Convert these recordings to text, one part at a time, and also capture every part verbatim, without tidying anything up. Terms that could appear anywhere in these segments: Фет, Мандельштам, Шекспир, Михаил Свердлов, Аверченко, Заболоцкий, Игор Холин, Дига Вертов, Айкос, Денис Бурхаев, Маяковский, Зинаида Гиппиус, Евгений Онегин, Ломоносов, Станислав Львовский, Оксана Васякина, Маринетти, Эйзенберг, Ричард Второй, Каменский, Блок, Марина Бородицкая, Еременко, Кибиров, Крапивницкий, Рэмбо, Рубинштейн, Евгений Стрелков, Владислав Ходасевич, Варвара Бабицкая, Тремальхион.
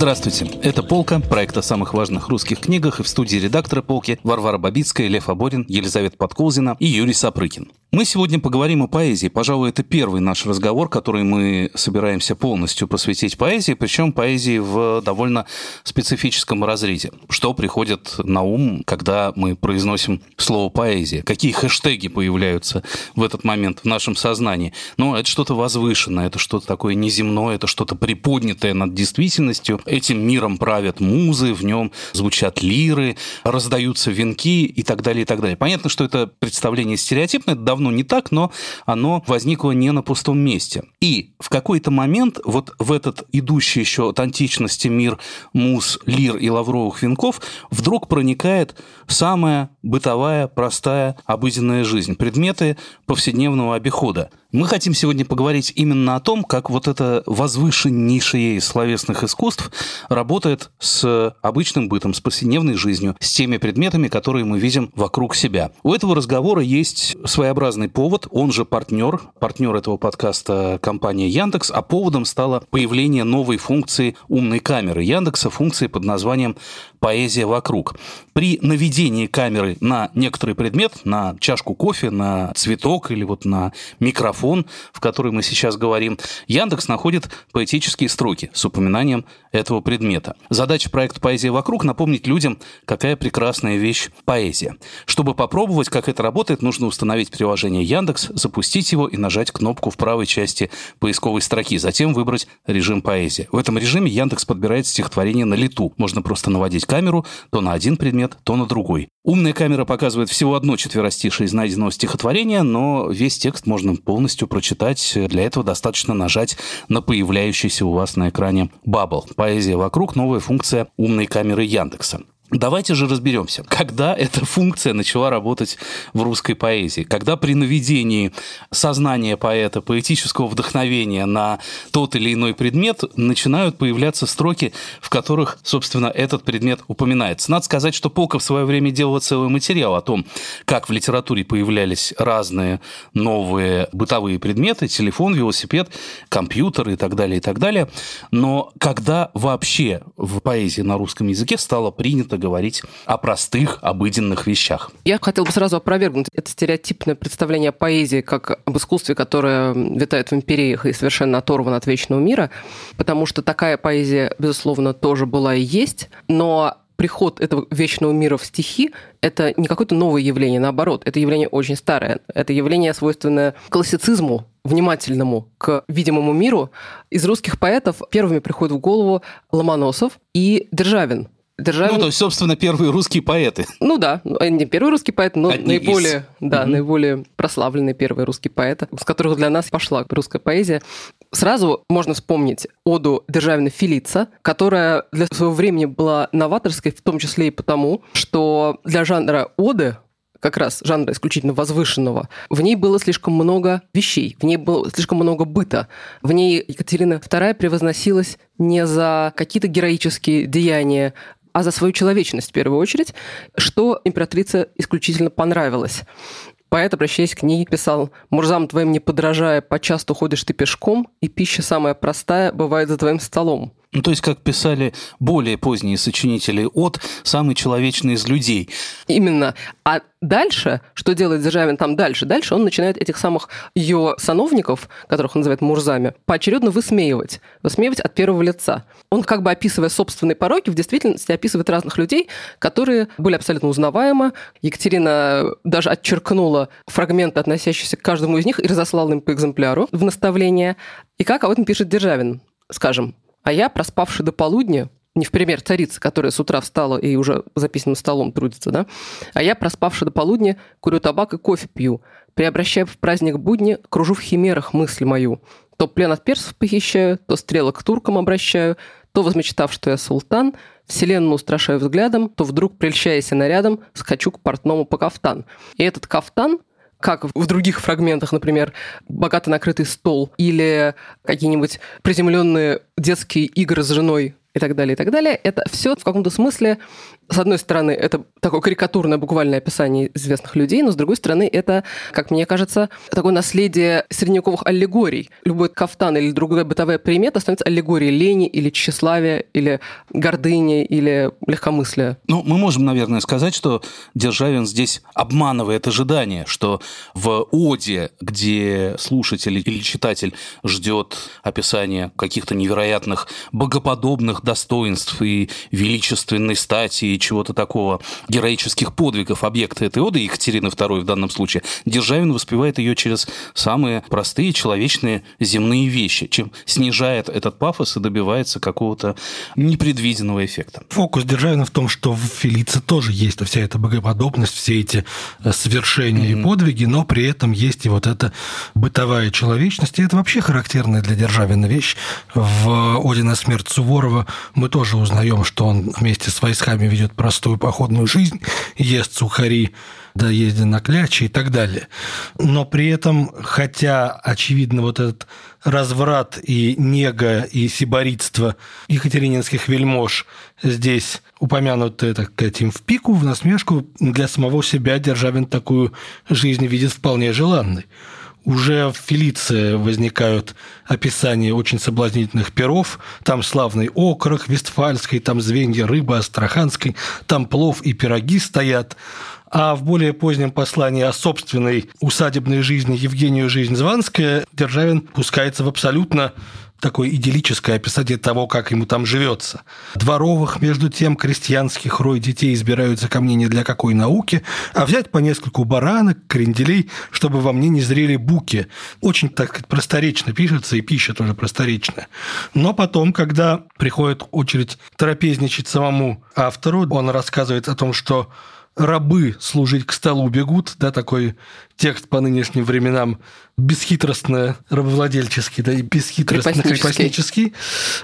Здравствуйте, это «Полка», проект о самых важных русских книгах, и в студии редактора «Полки» Варвара Бабицкая, Лев Оборин, Елизавета Подколзина и Юрий Сапрыкин. Мы сегодня поговорим о поэзии. Пожалуй, это первый наш разговор, который мы собираемся полностью посвятить поэзии, причем поэзии в довольно специфическом разрезе. Что приходит на ум, когда мы произносим слово «поэзия»? Какие хэштеги появляются в этот момент в нашем сознании? Ну, это что-то возвышенное, это что-то такое неземное, это что-то приподнятое над действительностью. Этим миром правят музы, в нем звучат лиры, раздаются венки и так далее, и так далее. Понятно, что это представление стереотипное, это ну, не так, но оно возникло не на пустом месте. И в какой-то момент вот в этот идущий еще от античности мир муз, лир и лавровых венков вдруг проникает самая бытовая, простая, обыденная жизнь, предметы повседневного обихода. Мы хотим сегодня поговорить именно о том, как вот это возвышеннейшее из словесных искусств работает с обычным бытом, с повседневной жизнью, с теми предметами, которые мы видим вокруг себя. У этого разговора есть своеобразный повод, он же партнер, партнер этого подкаста компания Яндекс, а поводом стало появление новой функции умной камеры Яндекса, функции под названием «Поэзия вокруг». При наведении камеры на некоторый предмет, на чашку кофе, на цветок или вот на микрофон, фон, в который мы сейчас говорим, Яндекс находит поэтические строки с упоминанием этого предмета. Задача проекта «Поэзия вокруг» — напомнить людям, какая прекрасная вещь поэзия. Чтобы попробовать, как это работает, нужно установить приложение Яндекс, запустить его и нажать кнопку в правой части поисковой строки, затем выбрать режим «Поэзия». В этом режиме Яндекс подбирает стихотворение на лету. Можно просто наводить камеру то на один предмет, то на другой. Умная камера показывает всего одно четверостишее из найденного стихотворения, но весь текст можно полностью прочитать. Для этого достаточно нажать на появляющийся у вас на экране бабл. «Поэзия вокруг» — новая функция умной камеры Яндекса. Давайте же разберемся, когда эта функция начала работать в русской поэзии. Когда при наведении сознания поэта, поэтического вдохновения на тот или иной предмет начинают появляться строки, в которых, собственно, этот предмет упоминается. Надо сказать, что «Полка» в свое время делала целый материал о том, как в литературе появлялись разные новые бытовые предметы, телефон, велосипед, компьютер и так далее, и так далее. Но когда вообще в поэзии на русском языке стало принято говорить о простых, обыденных вещах. Я хотела бы сразу опровергнуть это стереотипное представление о поэзии как об искусстве, которое витает в империях и совершенно оторвано от вечного мира, потому что такая поэзия, безусловно, тоже была и есть, но приход этого вечного мира в стихи — это не какое-то новое явление, наоборот, это явление очень старое, это явление, свойственное классицизму, внимательному к видимому миру. Из русских поэтов первыми приходят в голову Ломоносов и Державин. Державин... Ну, то есть, собственно, первые русские поэты. Ну да, не первые русские поэты, но Одни наиболее, из... да, угу. наиболее прославленные первые русские поэты, с которых для нас пошла русская поэзия. Сразу можно вспомнить оду Державина «Фелиция», которая для своего времени была новаторской, в том числе и потому, что для жанра оды, как раз жанра исключительно возвышенного, в ней было слишком много вещей, в ней было слишком много быта. В ней Екатерина вторая превозносилась не за какие-то героические деяния, а за свою человечность в первую очередь, что императрице исключительно понравилось. Поэт, обращаясь к ней, писал: «Мурзам твоим не подражая, почасту ходишь ты пешком, и пища самая простая бывает за твоим столом». Ну, то есть, как писали более поздние сочинители от «самый человечный из людей». Именно. А дальше, что делает Державин там дальше? Дальше он начинает этих самых ее сановников, которых он называет мурзами, поочередно высмеивать. Высмеивать от первого лица. Он, как бы описывая собственные пороки, в действительности описывает разных людей, которые были абсолютно узнаваемы. Екатерина даже отчеркнула фрагменты, относящиеся к каждому из них, и разослала им по экземпляру в наставление. И как об этом пишет Державин, скажем: «А я, проспавший до полудня, не в пример царицы, которая с утра встала и уже за письменным столом трудится, да? А я, проспавший до полудня, курю табак и кофе пью, преобращая в праздник будни, кружу в химерах мысль мою. То плен от персов похищаю, то стрелок к туркам обращаю, то, возмечтав, что я султан, вселенную устрашаю взглядом, то вдруг, прельщаясь нарядом, скачу к портному по кафтан». И этот кафтан, как в других фрагментах, например, богато накрытый стол или какие-нибудь приземленные детские игры с женой, и так далее, и так далее. Это все в каком-то смысле, с одной стороны, это такое карикатурное буквальное описание известных людей, но с другой стороны, это, как мне кажется, такое наследие средневековых аллегорий. Любой кафтан или другая бытовая примета становится аллегорией лени или тщеславия, или гордыни, или легкомыслия. Ну, мы можем, наверное, сказать, что Державин здесь обманывает ожидания, что в оде, где слушатель или читатель ждет описания каких-то невероятных богоподобных достоинств и величественной стати и чего-то такого, героических подвигов объекта этой оды, Екатерины второй в данном случае, Державин воспевает ее через самые простые человечные земные вещи, чем снижает этот пафос и добивается какого-то непредвиденного эффекта. Фокус Державина в том, что в «Фелице» тоже есть вся эта богоподобность, все эти свершения mm-hmm. и подвиги, но при этом есть и вот эта бытовая человечность, и это вообще характерная для Державина вещь. В «Оде на смерть Суворова» мы тоже узнаем, что он вместе с войсками ведет простую походную жизнь, ест сухари, доезде на кляче и так далее. Но при этом, хотя, очевидно, вот этот разврат и нега, и сиборитство екатерининских вельмож здесь упомянуты, так сказать, им в пику, в насмешку, для самого себя Державин такую жизнь видит вполне желанной. Уже в «Фелице» возникают описания очень соблазнительных перов. Там славный окорок вестфальский, там звенья рыбы астраханской, там плов и пироги стоят. А в более позднем послании о собственной усадебной жизни Евгению «Жизнь Званская» Державин пускается в абсолютно такое идиллическое описание того, как ему там живется. «Дворовых, между тем, крестьянских рой детей избираются ко мне не для какой науки, а взять по нескольку баранок, кренделей, чтобы во мне не зрели буки». Очень, так сказать, просторечно пишется, и пища тоже просторечная. Но потом, когда приходит очередь трапезничать самому автору, он рассказывает о том, что рабы служить к столу бегут, да, такой текст по нынешним временам бесхитростно рабовладельческий, да, и бесхитростно-крепостнический.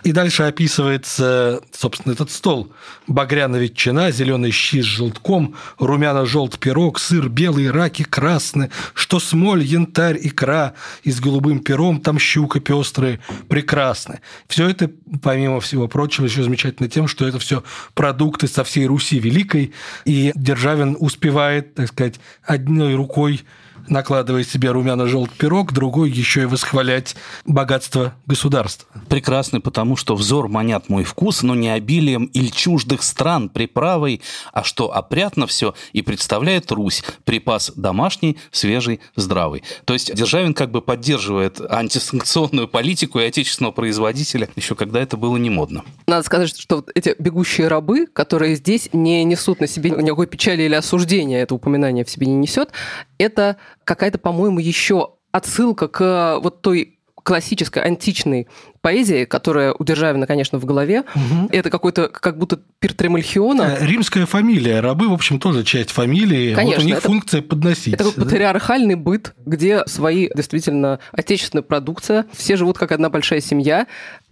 И дальше описывается, собственно, этот стол. Багряна-ветчина, зеленый щи с желтком, румяно-желт пирог, сыр белый, раки красные, что смоль, янтарь, икра, и с голубым пером, там щука пестрые, прекрасны. Все это, помимо всего прочего, еще замечательно тем, что это все продукты со всей Руси Великой, и Державин успевает, так сказать, одной рукой накладывая себе румяно-желтый пирог, другой еще и восхвалять богатство государства. Прекрасный, потому что взор манят мой вкус, но не обилием иль чуждых стран приправой, а что опрятно все и представляет Русь, припас домашний, свежий, здравый. То есть Державин как бы поддерживает антисанкционную политику и отечественного производителя, еще когда это было не модно. Надо сказать, что вот эти бегущие рабы, которые здесь не несут на себе никакой печали или осуждения, это упоминание в себе не несет, это какая-то, по-моему, еще отсылка к вот той классической, античной поэзии, которая у Державина, конечно, в голове. Угу. Это какой-то, как будто пир Тремальхиона. Римская фамилия. Рабы, в общем, тоже часть фамилии. Конечно, вот у них это функция подносить. Это такой, да, патриархальный быт, где свои, действительно, отечественная продукция. Все живут как одна большая семья.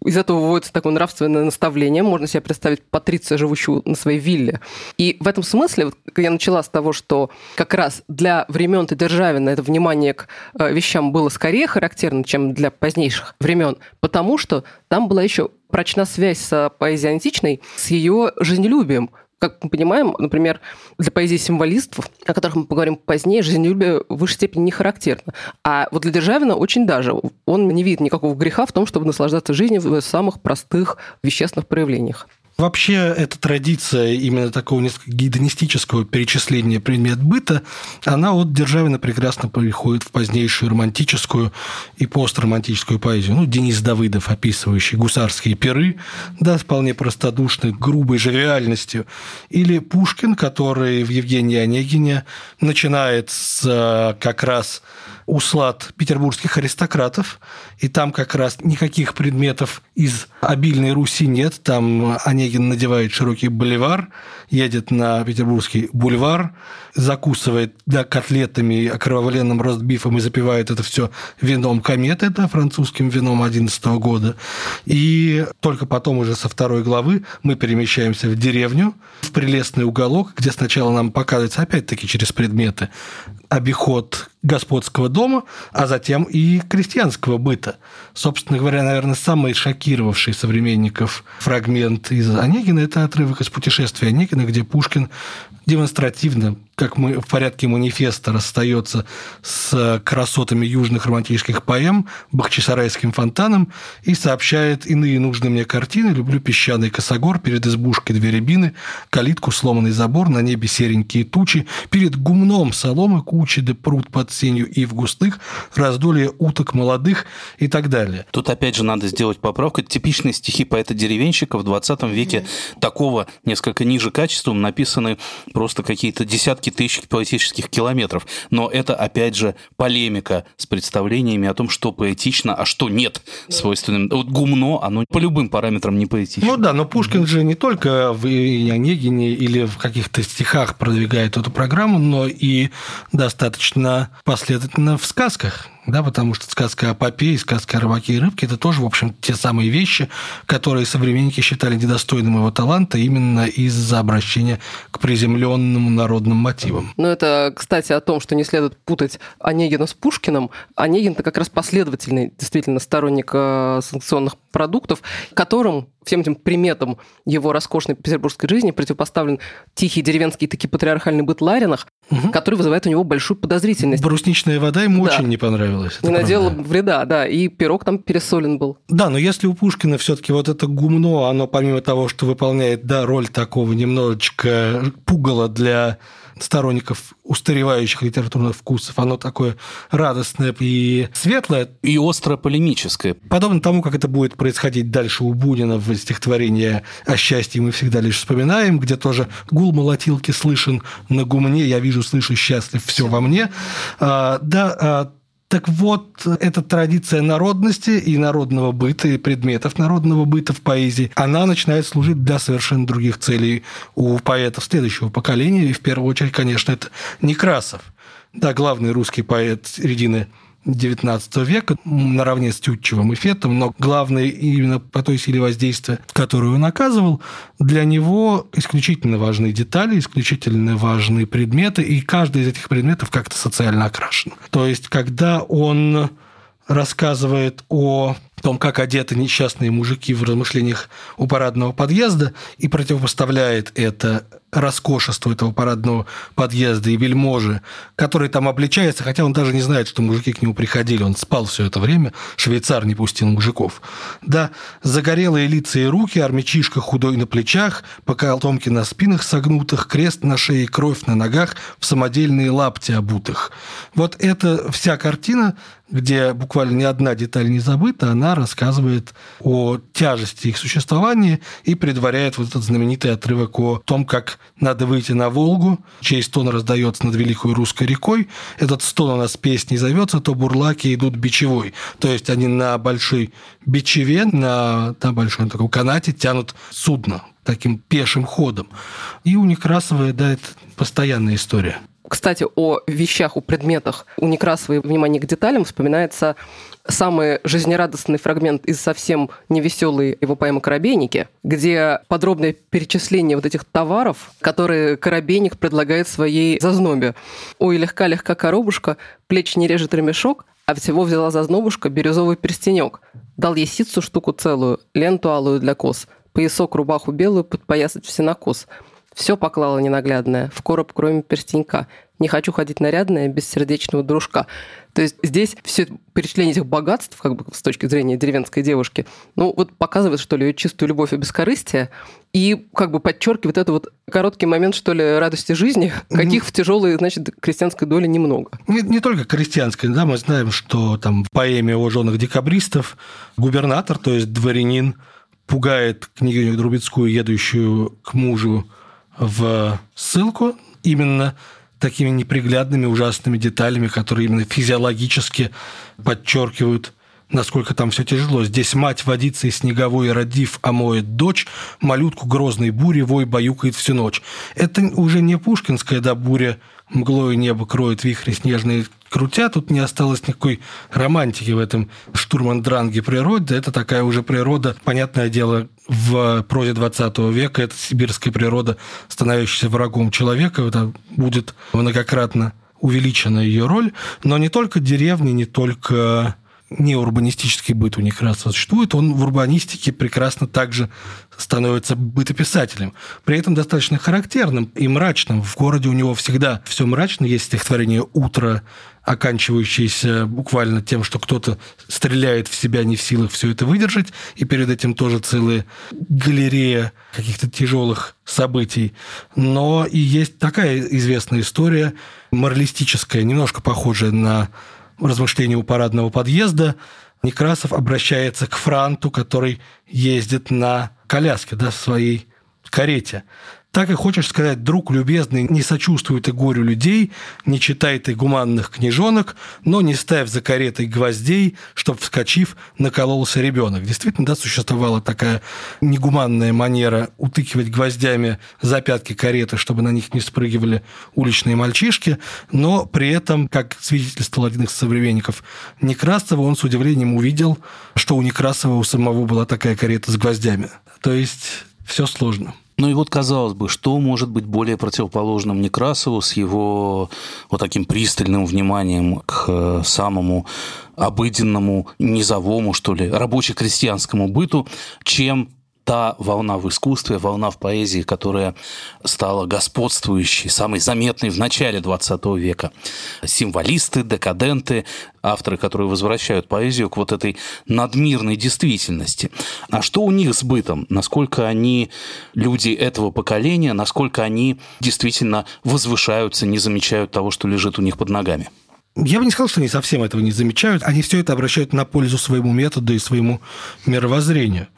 Из этого выводится такое нравственное наставление. Можно себе представить патриция, живущего на своей вилле. И в этом смысле, вот, я начала с того, что как раз для времен-то Державина это внимание к вещам было скорее характерно, чем для позднейших времен, потому что там была еще прочна связь с поэзией античной, с ее жизнелюбием. Как мы понимаем, например, для поэзии символистов, о которых мы поговорим позднее, жизнелюбие в высшей степени не характерно. А вот для Державина очень даже. Он не видит никакого греха в том, чтобы наслаждаться жизнью в самых простых вещественных проявлениях. Вообще, эта традиция именно такого несколько гедонистического перечисления предмет быта, она от Державина прекрасно переходит в позднейшую романтическую и постромантическую поэзию. Ну, Денис Давыдов, описывающий гусарские пиры, да, вполне простодушной, грубой живиальностью. Или Пушкин, который в «Евгении Онегине» начинает с как раз услад петербургских аристократов, и там как раз никаких предметов из обильной Руси нет. Там Онегин надевает широкий боливар, едет на петербургский бульвар, закусывает, да, котлетами, окровавленным ростбифом и запивает это все вином кометы, да, французским вином одиннадцатого года. И только потом уже со второй главы мы перемещаемся в деревню, в прелестный уголок, где сначала нам показывается, опять-таки через предметы, обиход господского дома, а затем и крестьянского быта. Собственно говоря, наверное, самый шокировавший современников фрагмент из Онегина – это отрывок из «Путешествия Онегина», где Пушкин демонстративно, как мы в порядке манифеста, расстается с красотами южных романтических поэм, бахчисарайским фонтаном и сообщает: «Иные нужны мне картины, люблю песчаный косогор, перед избушкой две рябины, калитку сломанный забор, на небе серенькие тучи, перед гумном соломы кучи, да пруд под сенью ив густых, раздолье уток молодых» и так далее. Тут опять же надо сделать поправку. Типичные стихи поэта-деревенщика в двадцатом веке такого несколько ниже качеством написаны просто какие-то десятки тысяч поэтических километров. Но это, опять же, полемика с представлениями о том, что поэтично, а что нет, свойственным. Вот гумно, оно по любым параметрам не поэтично. Ну да, но Пушкин же не только в Онегине или в каких-то стихах продвигает эту программу, но и достаточно последовательно в сказках. Да, потому что сказка о попе и сказка о рыбаке и рыбке – это тоже, в общем, те самые вещи, которые современники считали недостойным его таланта именно из-за обращения к приземленным народным мотивам. Ну, это, кстати, о том, что не следует путать Онегина с Пушкиным. Онегин-то как раз последовательный, действительно, сторонник санкционных продуктов, которым всем этим приметам его роскошной петербургской жизни противопоставлен тихий деревенский таки патриархальный быт Лариных, угу. который вызывает у него большую подозрительность. Брусничная вода ему да. очень не понравилась. Не наделала вреда, да, и пирог там пересолен был. Да, но если у Пушкина все-таки вот это гумно, оно помимо того, что выполняет да, роль такого немножечко пугала для сторонников устаревающих литературных вкусов, оно такое радостное и светлое. И остро-полемическое. Подобно тому, как это будет происходить дальше у Бунина в стихотворении «О счастье мы всегда лишь вспоминаем», где тоже гул молотилки слышен на гумне, я вижу, слышу, счастлив, все во мне. А, да, а, так вот, эта традиция народности и народного быта, и предметов народного быта в поэзии, она начинает служить для совершенно других целей у поэтов следующего поколения. И в первую очередь, конечно, это Некрасов. Да, главный русский поэт середины девятнадцатого века, наравне с Тютчевым и Фетом, но главное именно по той силе воздействия, которую он оказывал, для него исключительно важные детали, исключительно важные предметы, и каждый из этих предметов как-то социально окрашен. То есть, когда он рассказывает о том, как одеты несчастные мужики в размышлениях у парадного подъезда, и противопоставляет это роскошеству этого парадного подъезда и вельможи, который там обличается, хотя он даже не знает, что мужики к нему приходили, он спал все это время, швейцар не пустил мужиков. Да, загорелые лица и руки, армячишка худой на плечах, поколотомки на спинах согнутых, крест на шее, кровь на ногах, в самодельные лапти обутых. Вот эта вся картина, где буквально ни одна деталь не забыта, она рассказывает о тяжести их существования и предваряет вот этот знаменитый отрывок о том, как надо выйти на Волгу, чей стон раздается над великой русской рекой. Этот стон у нас песней зовется, то бурлаки идут бичевой. То есть они на большой бичеве, на, на большом таком канате тянут судно таким пешим ходом. И у Некрасова, да, это постоянная история. Кстати, о вещах, о предметах. У Некрасова и внимание к деталям вспоминается самый жизнерадостный фрагмент из совсем невеселой его поэмы «Коробейники», где подробное перечисление вот этих товаров, которые Коробейник предлагает своей зазнобе. «Ой, легка-легка коробушка, плеч не режет ремешок, а всего взяла зазнобушка березовый перстенек. Дал ей ситцу штуку целую, ленту алую для кос, поясок рубаху белую подпоясать все на кос. Все поклала ненаглядная, в короб кроме перстенька. Не хочу ходить нарядная, без сердечного дружка». То есть здесь все перечисление этих богатств, как бы с точки зрения деревенской девушки, ну вот показывает, что ли, ее чистую любовь и бескорыстие, и как бы подчеркивает этот вот короткий момент, что ли, радости жизни, каких в тяжелой, значит, крестьянской доле немного. Не, не только крестьянской, да, мы знаем, что там в поэме о женах декабристов губернатор, то есть дворянин, пугает княгиню Друбецкую, едущую к мужу в ссылку именно такими неприглядными, ужасными деталями, которые именно физиологически подчеркивают, насколько там все тяжело. «Здесь мать водится и снеговой, родив, омоет дочь, малютку грозной бури, вой баюкает всю ночь». Это уже не пушкинская, да, буря, мглою небо кроет, вихри снежные крутя. Тут не осталось никакой романтики в этом штурмандранге природе. Это такая уже природа, понятное дело, в прозе двадцатого века. Это сибирская природа, становящаяся врагом человека. Это будет многократно увеличена ее роль, но не только деревни, не только не урбанистический быт у Некрасова существует, он в урбанистике прекрасно также становится бытописателем. При этом достаточно характерным и мрачным. В городе у него всегда все мрачно. Есть стихотворение «Утро», оканчивающееся буквально тем, что кто-то стреляет в себя, не в силах все это выдержать, и перед этим тоже целая галерея каких-то тяжелых событий. Но и есть такая известная история, моралистическая, немножко похожая на размышления у парадного подъезда. Некрасов обращается к франту, который ездит на коляске, да, в своей карете. Так и хочешь сказать: друг любезный, не сочувствуй ты горю людей, не читай ты гуманных книжонок, но не ставь за каретой гвоздей, чтоб, вскочив, накололся ребенок. Действительно, да, существовала такая негуманная манера утыкивать гвоздями за пятки кареты, чтобы на них не спрыгивали уличные мальчишки, но при этом, как свидетельствовал один из современников Некрасова, он с удивлением увидел, что у Некрасова у самого была такая карета с гвоздями. То есть все сложно. Ну и вот, казалось бы, что может быть более противоположным Некрасову с его вот таким пристальным вниманием к самому обыденному, низовому, что ли, рабоче-крестьянскому быту, чем та волна в искусстве, волна в поэзии, которая стала господствующей, самой заметной в начале двадцатого века. Символисты, декаденты, авторы, которые возвращают поэзию к вот этой надмирной действительности. А что у них с бытом? Насколько они люди этого поколения, насколько они действительно возвышаются, не замечают того, что лежит у них под ногами? Я бы не сказал, что они совсем этого не замечают. Они все это обращают на пользу своему методу и своему мировоззрению.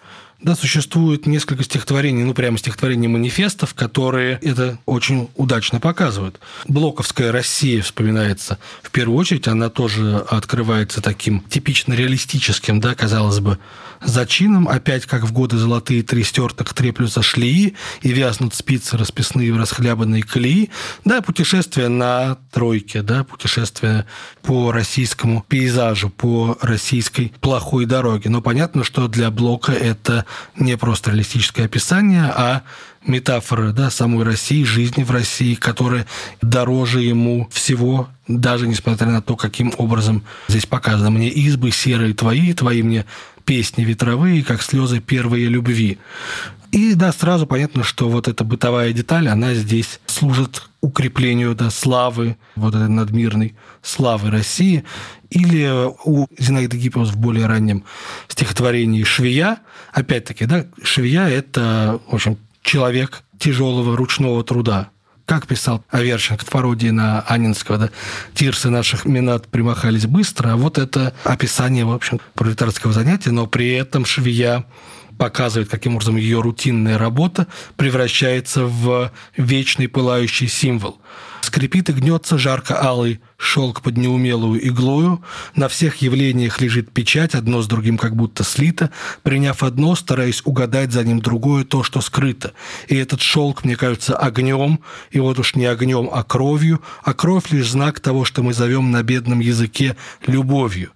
Да, существует несколько стихотворений, ну, прямо стихотворений манифестов, которые это очень удачно показывают. Блоковская Россия вспоминается в первую очередь, она тоже открывается таким типично реалистическим, да, казалось бы, зачином. Опять, как в годы золотые, три стертых треплются шлии, и вязнут спицы расписные в расхлябанные колеи. Да, путешествие на тройке, да, путешествие по российскому пейзажу, по российской плохой дороге. Но понятно, что для Блока это не просто реалистическое описание, а метафоры, да, самой России, жизни в России, которая дороже ему всего, даже несмотря на то, каким образом здесь показано. «Мне избы серые твои, твои мне песни ветровые, как слезы первые любви». И да, сразу понятно, что вот эта бытовая деталь, она здесь служит укреплению, да, славы, вот этой надмирной славы России. Или у Зинаиды Гиппиус в более раннем стихотворении «Швея». Опять-таки, да, швея – это, в общем, человек тяжелого ручного труда. Как писал Аверченко в пародии на Анинского, да, «Тирсы наших минат примахались быстро», а вот это описание, в общем, пролетарского занятия, но при этом швея показывает, каким образом ее рутинная работа превращается в вечный пылающий символ. «Скрипит и гнется жарко-алый шелк под неумелую иглою, на всех явлениях лежит печать, одно с другим как будто слито, приняв одно, стараясь угадать за ним другое, то, что скрыто. И этот шелк, мне кажется, огнем, и вот уж не огнем, а кровью, а кровь лишь знак того, что мы зовем на бедном языке любовью».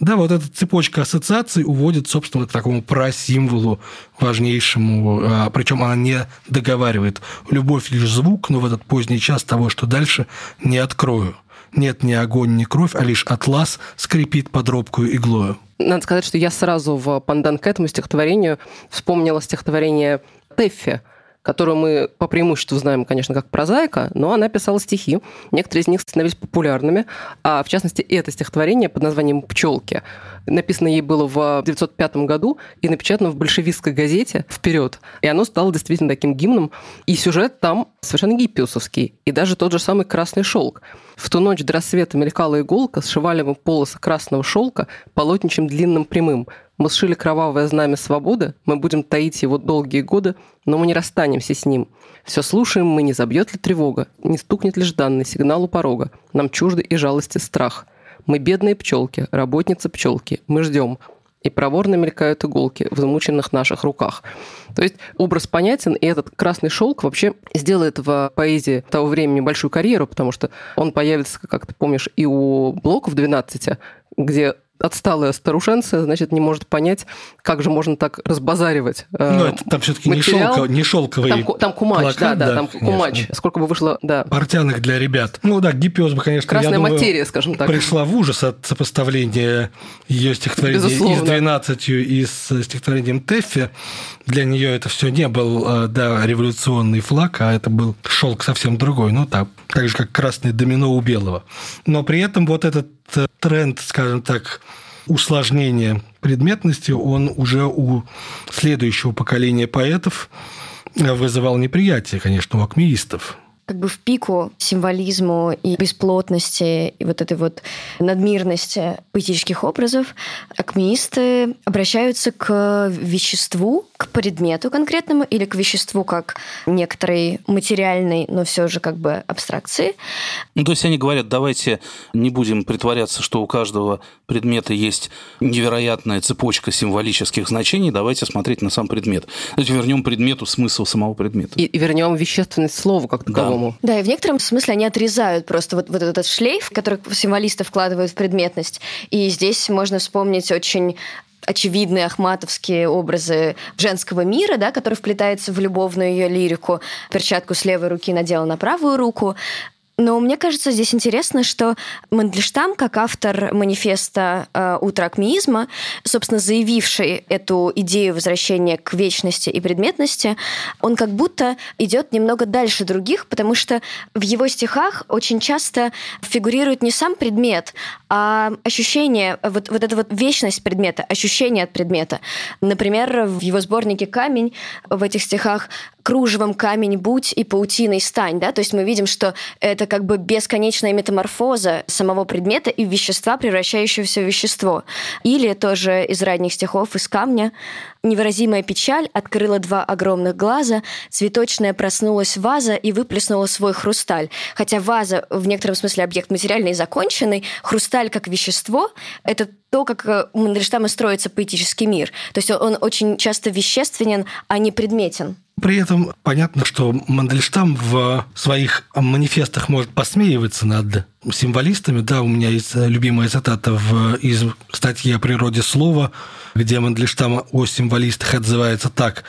Да, вот эта цепочка ассоциаций уводит, собственно, к такому прасимволу важнейшему, причем она не договаривает. Любовь лишь звук, но в этот поздний час того, что дальше, не открою. Нет ни огонь, ни кровь, а лишь атлас скрипит под робкую иглою. Надо сказать, что я сразу в пандан к этому стихотворению вспомнила стихотворение Тэффи, которую мы по преимуществу знаем, конечно, как прозаика, но она писала стихи. Некоторые из них становились популярными. А в частности, это стихотворение под названием «Пчелки». Написано ей было в тысяча девятьсот пятом году и напечатано в большевистской газете «Вперед». И оно стало действительно таким гимном. И сюжет там совершенно гиппиусовский. И даже тот же самый «Красный шелк». В ту ночь до рассвета мелькала иголка, сшивали мы полосы красного шелка полотничем длинным прямым. Мы сшили кровавое знамя свободы, мы будем таить его долгие годы, но мы не расстанемся с ним. Все слушаем мы, не забьет ли тревога, не стукнет ли жданный сигнал у порога. Нам чужды и жалости страх. Мы бедные пчелки, работницы пчелки, мы ждем. И проворно мелькают иголки в замученных наших руках. То есть образ понятен, и этот красный шелк вообще сделает в поэзии того времени большую карьеру, потому что он появится, как ты помнишь, и у Блока в «двенадцати», где отсталая старушенция, значит, не может понять, как же можно так разбазаривать э, ну, это там все-таки не, шелков, не шелковый там, там кумач, плакат, да, да, да, там конечно. Кумач. Сколько бы вышло, да. Портянок для ребят. Ну да, Гиппиус бы, конечно, красная я материя, думаю, скажем так, пришла в ужас от сопоставления ее стихотворения Безусловно. Из двенадцатью и с стихотворением Тэффи. Для нее это все не был, да, революционный флаг, а это был шелк совсем другой. Ну, так, так же, как красное домино у белого. Но при этом вот этот тренд, скажем так, усложнения предметности, он уже у следующего поколения поэтов вызывал неприятие, конечно, у акмеистов. Как бы в пику символизму и бесплотности, и вот этой вот надмирности поэтических образов акмеисты обращаются к веществу, к предмету конкретному или к веществу как некоторой материальной, но все же как бы абстракции. Ну, то есть они говорят, давайте не будем притворяться, что у каждого предмета есть невероятная цепочка символических значений, давайте смотреть на сам предмет. Давайте вернем предмету смысл самого предмета. И вернем вещественность слова как такового. Да. Да, и в некотором смысле они отрезают просто вот, вот этот шлейф, который символисты вкладывают в предметность. И здесь можно вспомнить очень очевидные ахматовские образы женского мира, да, который вплетается в любовную ее лирику. Перчатку с левой руки надела на правую руку. Но мне кажется, здесь интересно, что Мандельштам, как автор манифеста «Утро акмеизма», собственно, заявивший эту идею возвращения к вечности и предметности, он как будто идет немного дальше других, потому что в его стихах очень часто фигурирует не сам предмет, а ощущение, вот, вот эта вот вечность предмета, ощущение от предмета. Например, в его сборнике «Камень» в этих стихах «Кружевом камень будь и паутиной стань». Да? То есть мы видим, что это как бы бесконечная метаморфоза самого предмета и вещества, превращающегося в вещество. Или тоже из ранних стихов «Из камня». «Невыразимая печаль открыла два огромных глаза, цветочная проснулась ваза и выплеснула свой хрусталь». Хотя ваза в некотором смысле объект материальный и законченный, хрусталь как вещество — это то, как у Мандельштама строится поэтический мир. То есть он очень часто вещественен, а не предметен. При этом понятно, что Мандельштам в своих манифестах может посмеиваться над символистами. Да, у меня есть любимая цитата в, из статьи о природе слова, где Мандельштам о символистах отзывается так.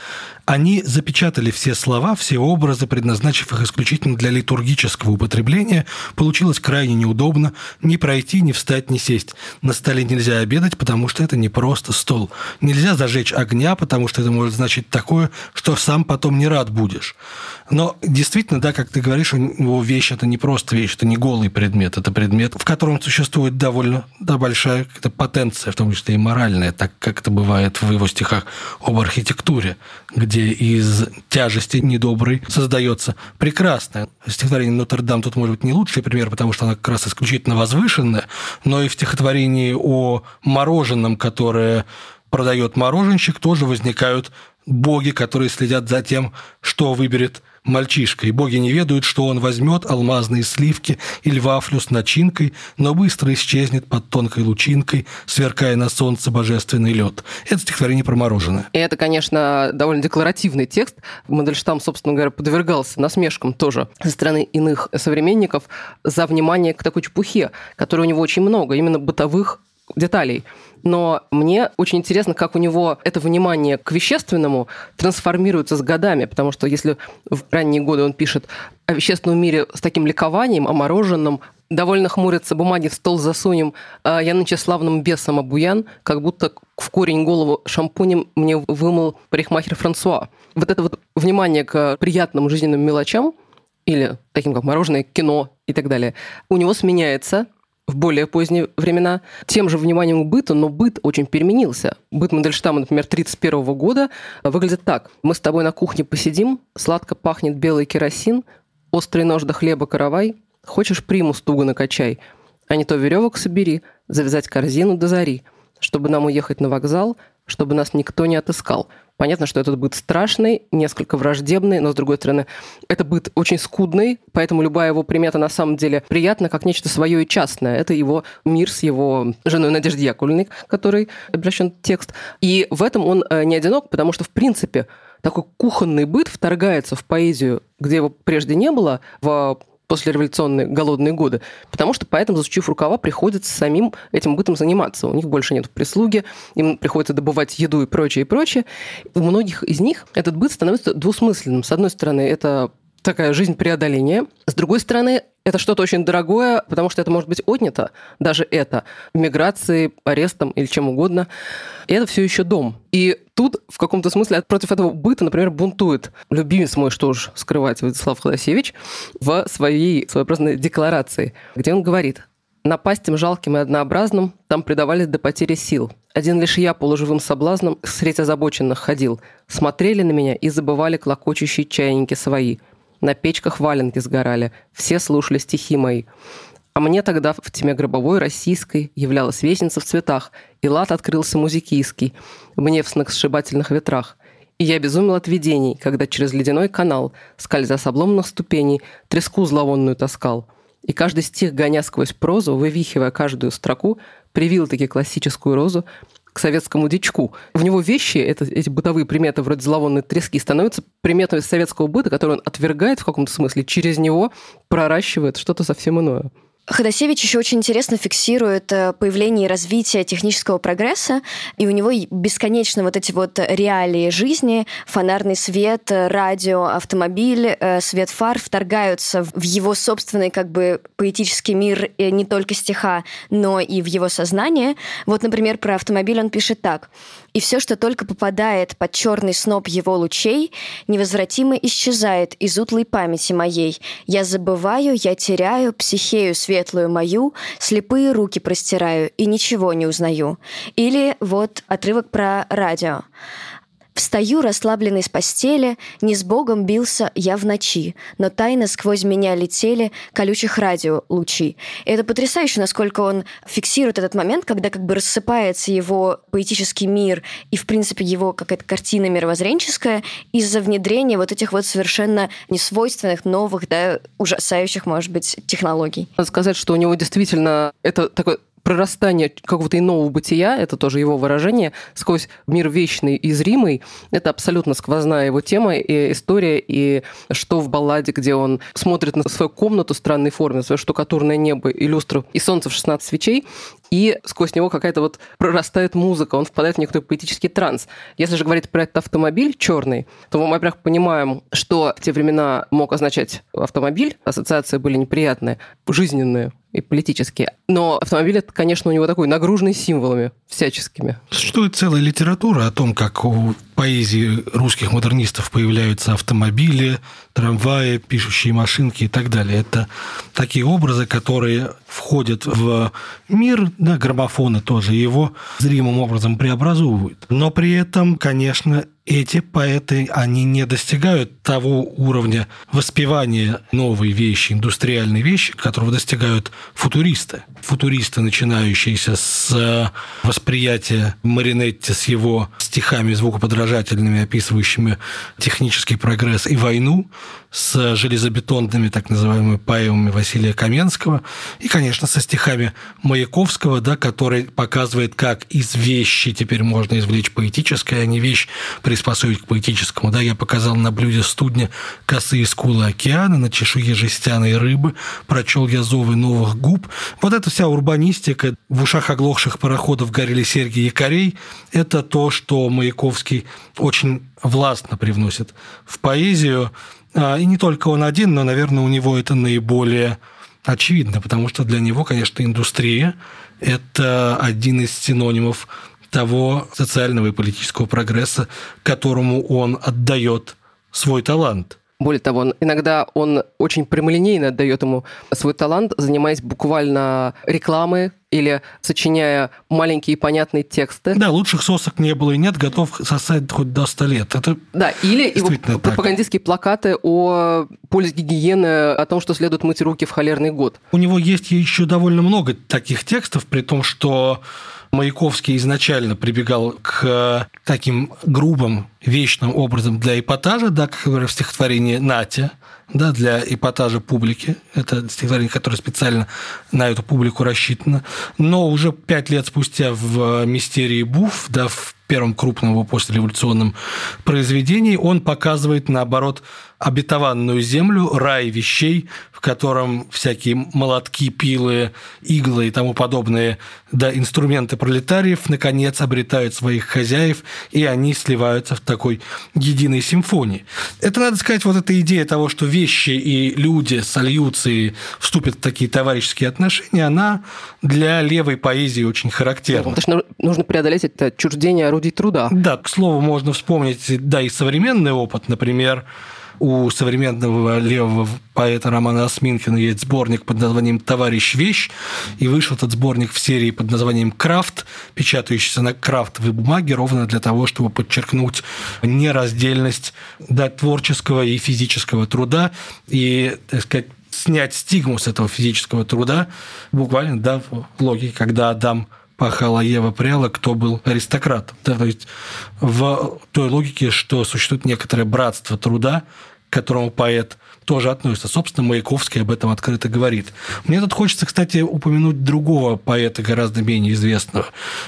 «Они запечатали все слова, все образы, предназначив их исключительно для литургического употребления. Получилось крайне неудобно ни пройти, ни встать, ни сесть. На столе нельзя обедать, потому что это не просто стол. Нельзя зажечь огня, потому что это может значить такое, что сам потом не рад будешь». Но действительно, да, как ты говоришь, его вещь – это не просто вещь, это не голый предмет, это предмет, в котором существует довольно да, большая потенция, в том числе и моральная, так как это бывает в его стихах об архитектуре, где из тяжести недоброй создается прекрасное. Стихотворение «Нотр-Дам» тут, может быть, не лучший пример, потому что оно как раз исключительно возвышенное, но и в стихотворении о мороженом, которое продает мороженщик, тоже возникают боги, которые следят за тем, что выберет мальчишка. И боги не ведают, что он возьмет алмазные сливки или вафлю с начинкой, но быстро исчезнет под тонкой лучинкой, сверкая на солнце божественный лед. Это стихотворение про мороженое. И это, конечно, довольно декларативный текст. Мандельштам, собственно говоря, подвергался насмешкам тоже со стороны иных современников за внимание к такой чепухе, которой у него очень много, именно бытовых деталей. Но мне очень интересно, как у него это внимание к вещественному трансформируется с годами, потому что если в ранние годы он пишет о вещественном мире с таким ликованием, о мороженом, довольно хмурятся бумаги, в стол засунем, а я нынче славным бесом обуян, как будто в корень голову шампунем мне вымыл парикмахер Франсуа. Вот это вот внимание к приятным жизненным мелочам или таким как мороженое, кино и так далее, у него сменяется в более поздние времена, тем же вниманием к быту, но быт очень переменился. Быт Мандельштама, например, тысяча девятьсот тридцать первого года выглядит так. Мы с тобой на кухне посидим, сладко пахнет белый керосин, острый нож до хлеба каравай, хочешь примус туго накачай, а не то веревок собери, завязать корзину до зари, чтобы нам уехать на вокзал, чтобы нас никто не отыскал. Понятно, что этот быт страшный, несколько враждебный, но, с другой стороны, это быт очень скудный, поэтому любая его примета на самом деле приятна, как нечто свое и частное. Это его мир с его женой Надеждой Яковлевной, который обращен текст. И в этом он не одинок, потому что, в принципе, такой кухонный быт вторгается в поэзию, где его прежде не было, в послереволюционные голодные годы, потому что поэтам, засучив рукава, приходится самим этим бытом заниматься. У них больше нет прислуги, им приходится добывать еду и прочее, и прочее. У многих из них этот быт становится двусмысленным. С одной стороны, это такая жизнь преодоления. С другой стороны, это что-то очень дорогое, потому что это может быть отнято, даже это, миграцией, арестом или чем угодно. И это все еще дом. И тут в каком-то смысле против этого быта, например, бунтует любимец мой, что уж скрывать, Владислав Ходасевич, в своей своеобразной декларации, где он говорит: «Напастям жалким и однообразным там предавались до потери сил. Один лишь я полуживым соблазном средь озабоченных ходил. Смотрели на меня и забывали клокочущие чайники свои». На печках валенки сгорали, все слушали стихи мои. А мне тогда в тьме гробовой российской являлась вестница в цветах, и лад открылся музикийский, мне в сногсшибательных ветрах. И я безумел от видений, когда через ледяной канал, скользя с обломанных ступеней, треску зловонную таскал. И каждый стих, гоня сквозь прозу, вывихивая каждую строку, привил-таки классическую розу к советскому дичку. В него вещи, это, эти бытовые приметы вроде зловонной трески, становятся приметами советского быта, который он отвергает в каком-то смысле, через него проращивает что-то совсем иное. Ходасевич еще очень интересно фиксирует появление и развитие технического прогресса, и у него бесконечно вот эти вот реалии жизни, фонарный свет, радио, автомобиль, свет фар вторгаются в его собственный как бы поэтический мир не только стиха, но и в его сознание. Вот, например, про автомобиль он пишет так. «И все, что только попадает под черный сноп его лучей, невозвратимо исчезает из утлой памяти моей. Я забываю, я теряю психею светлую мою, слепые руки простираю и ничего не узнаю». Или вот отрывок про радио. «Встаю, расслабленный с постели, не с Богом бился я в ночи, но тайно сквозь меня летели колючих радио лучи». Это потрясающе, насколько он фиксирует этот момент, когда как бы рассыпается его поэтический мир и, в принципе, его какая-то картина мировоззренческая из-за внедрения вот этих вот совершенно несвойственных, новых, да, ужасающих, может быть, технологий. Надо сказать, что у него действительно это такое прорастание какого-то иного бытия, это тоже его выражение, сквозь мир вечный и зримый, это абсолютно сквозная его тема и история, и что в балладе, где он смотрит на свою комнату в странной форме, свое штукатурное небо и люстру, и солнце в шестнадцать свечей, и сквозь него какая-то вот прорастает музыка, он впадает в некоторый поэтический транс. Если же говорить про этот автомобиль черный, то мы, во-первых, понимаем, что в те времена мог означать автомобиль, ассоциации были неприятные, жизненные и политические. Но автомобиль, это, конечно, у него такой нагруженный символами всяческими. Существует целая литература о том, как у поэзии русских модернистов появляются автомобили, трамваи, пишущие машинки и так далее. Это такие образы, которые входят в мир, да, граммофона тоже, его зримым образом преобразовывают. Но при этом, конечно, эти поэты, они не достигают того уровня воспевания новой вещи, индустриальной вещи, которого достигают футуристы. Футуристы, начинающиеся с восприятия Маринетти с его стихами звукоподражательными, описывающими технический прогресс и войну, с железобетонными так называемыми поэмами Василия Каменского и, конечно, со стихами Маяковского, да, который показывает, как из вещи теперь можно извлечь поэтическое, а не вещь приспособить к поэтическому. Да, я показал на блюде студня косые скулы океана, на чешуе жестяной рыбы, прочел я зовы новых губ. Вот эта вся урбанистика, в ушах оглохших пароходов горели серьги якорей, это то, что Маяковский очень властно привносит в поэзию. И не только он один, но, наверное, у него это наиболее очевидно, потому что для него, конечно, индустрия – это один из синонимов того социального и политического прогресса, которому он отдает свой талант. Более того, он, иногда он очень прямолинейно отдает ему свой талант, занимаясь буквально рекламой или сочиняя маленькие понятные тексты. Да, лучших сосок не было и нет, готов сосать хоть до ста лет. Это да, или его так. Пропагандистские плакаты о пользе гигиены, о том, что следует мыть руки в холерный год. У него есть еще довольно много таких текстов, при том, что Маяковский изначально прибегал к таким грубым, вечным образом для эпатажа, да, как в стихотворении «Натя», да, для эпатажа публики. Это стихотворение, которое специально на эту публику рассчитано. Но уже пять лет спустя в «Мистерии Буфф», да, в первом крупном его послереволюционном произведении, он показывает, наоборот, обетованную землю, рай вещей, в котором всякие молотки, пилы, иглы и тому подобные, да, инструменты пролетариев наконец обретают своих хозяев, и они сливаются в такой единой симфонии. Это, надо сказать, вот эта идея того, что вещи и люди сольются и вступят в такие товарищеские отношения, она для левой поэзии очень характерна. Да, потому что нужно преодолеть это отчуждение орудий труда. Да, к слову, можно вспомнить, да, и современный опыт, например, у современного левого поэта Романа Осминхина есть сборник под названием «Товарищ Вещь», и вышел этот сборник в серии под названием «Крафт», печатающийся на крафтовой бумаге, ровно для того, чтобы подчеркнуть нераздельность, да, творческого и физического труда и, так сказать, снять стигму с этого физического труда, буквально, да, в логике, когда Адам пахала, Ева пряла, кто был аристократом. Да, то есть в той логике, что существует некоторое братство труда, к которому поэт тоже относится. Собственно, Маяковский об этом открыто говорит. Мне тут хочется, кстати, упомянуть другого поэта, гораздо менее известного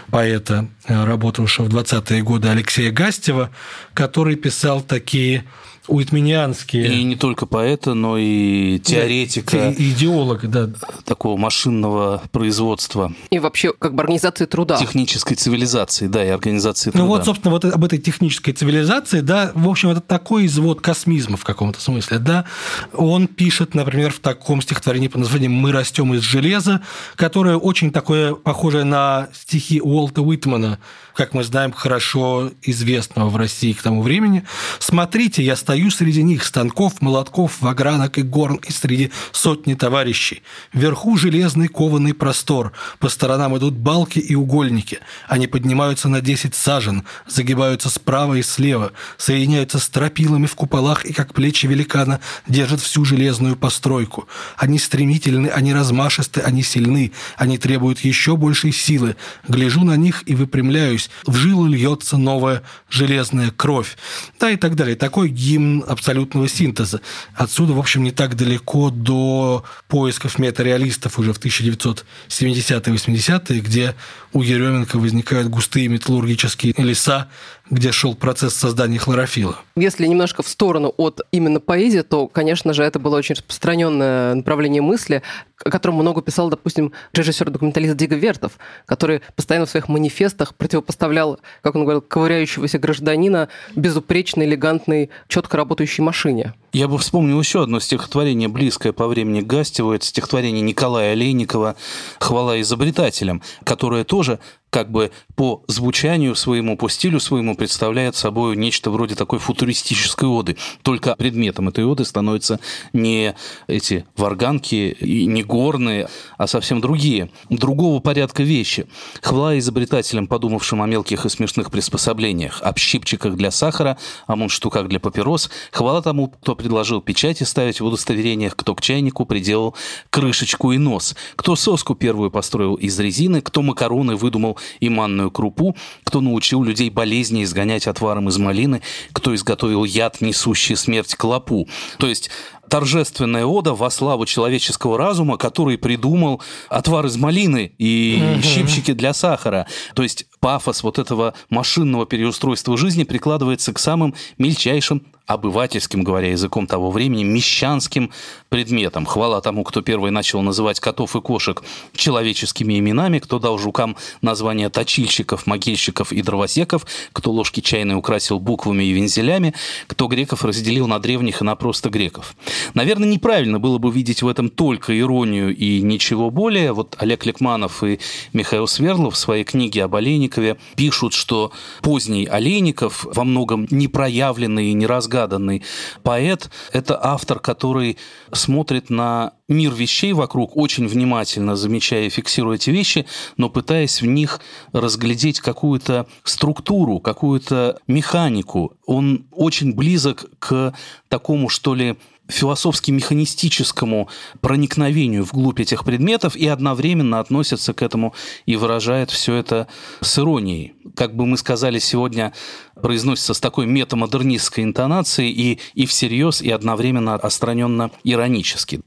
поэта, работавшего в двадцатые годы, Алексея Гастева, который писал такие уитменианские... И не только поэта, но и теоретика. И идеолог, да. Такого машинного производства. И вообще как бы организации труда. Технической цивилизации, да, и организации труда. Ну вот, собственно, вот об этой технической цивилизации, да, в общем, это такой извод космизма в каком-то смысле, да. Он пишет, например, в таком стихотворении под названием «Мы растем из железа», которое очень такое, похожее на стихи Уолта Уитмана, как мы знаем, хорошо известного в России к тому времени. «Смотрите, я стою среди них, станков, молотков, вагранок и горн, и среди сотни товарищей. Вверху железный кованый простор, по сторонам идут балки и угольники. Они поднимаются на десять сажен, загибаются справа и слева, соединяются стропилами в куполах и, как плечи великана, держат всю железную постройку. Они стремительны, они размашисты, они сильны, они требуют еще большей силы. Гляжу на них и выпрямляюсь. В жилу льется новая железная кровь». Да, и так далее. Такой гимн абсолютного синтеза. Отсюда, в общем, не так далеко до поисков метареалистов уже в тысяча девятьсот семидесятые-восьмидесятые, где у Еременко возникают густые металлургические леса, где шел процесс создания хлорофила. Если немножко в сторону от именно поэзии, то, конечно же, это было очень распространенное направление мысли, о котором много писал, допустим, режиссер-документалист Дига Вертов, который постоянно в своих манифестах противопоставлял, как он говорил, ковыряющегося гражданина безупречной, элегантной, четко работающей машине. Я бы вспомнил еще одно стихотворение, близкое по времени к Гастеву. Это стихотворение Николая Олейникова «Хвала изобретателям», которое тоже как бы по звучанию своему, по стилю своему представляет собой нечто вроде такой футуристической оды. Только предметом этой оды становятся не эти варганки и не горны, а совсем другие, другого порядка вещи. «Хвала изобретателям, подумавшим о мелких и смешных приспособлениях, об щипчиках для сахара, о мундштуках для папирос. Хвала тому, кто предложил печати ставить в удостоверениях, кто к чайнику приделал крышечку и нос, кто соску первую построил из резины, кто макароны выдумал и манную крупу, кто научил людей болезни изгонять отваром из малины, кто изготовил яд, несущий смерть, клопу». То есть торжественная ода во славу человеческого разума, который придумал отвар из малины и угу. щипчики для сахара. То есть пафос вот этого машинного переустройства жизни прикладывается к самым мельчайшим, обывательским, говоря языком того времени, мещанским предметам. Хвала тому, кто первый начал называть котов и кошек человеческими именами, кто дал жукам названия точильщиков, могильщиков и дровосеков, кто ложки чайные украсил буквами и вензелями, кто греков разделил на древних и на просто греков. Наверное, неправильно было бы видеть в этом только иронию и ничего более. Вот Олег Лекманов и Михаил Свердлов в своей книге об Олейникове пишут, что поздний Олейников, во многом непроявленный и неразгаданный поэт – это автор, который смотрит на мир вещей вокруг, очень внимательно замечая и фиксируя эти вещи, но пытаясь в них разглядеть какую-то структуру, какую-то механику. Он очень близок к такому, что ли, философски-механистическому проникновению вглубь этих предметов и одновременно относится к этому и выражает все это с иронией. Как бы мы сказали сегодня, произносится с такой метамодернистской интонацией и, и всерьез, и одновременно отстраненно иронически.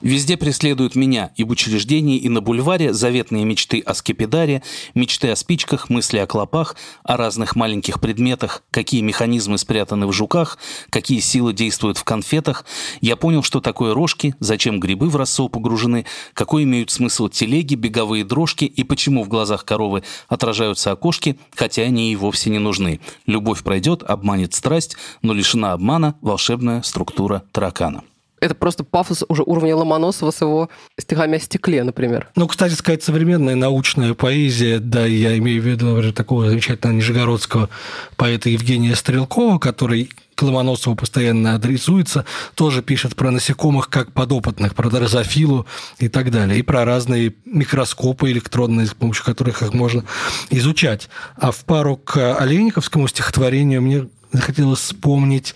Везде преследуют меня и в учреждении, и на бульваре заветные мечты о скипидаре, мечты о спичках, мысли о клопах, о разных маленьких предметах, какие механизмы спрятаны в жуках, какие силы действуют в конфетах. Я понял, что такое рожки, зачем грибы в рассол погружены, какой имеют смысл телеги, беговые дрожки и почему в глазах коровы отражаются окошки, хотя они и вовсе не нужны. Любовь пройдет, обманет страсть, но лишена обмана волшебная структура таракана. Это просто пафос уже уровня Ломоносова с его стихами о стекле, например. Ну, кстати сказать, современная научная поэзия, да, я имею в виду, например, такого замечательного нижегородского поэта Евгения Стрелкова, который к Ломоносову постоянно адресуется, тоже пишет про насекомых как подопытных, про дрозофилу и так далее, и про разные микроскопы электронные, с помощью которых их можно изучать. А в пару к Олейниковскому стихотворению мне захотелось вспомнить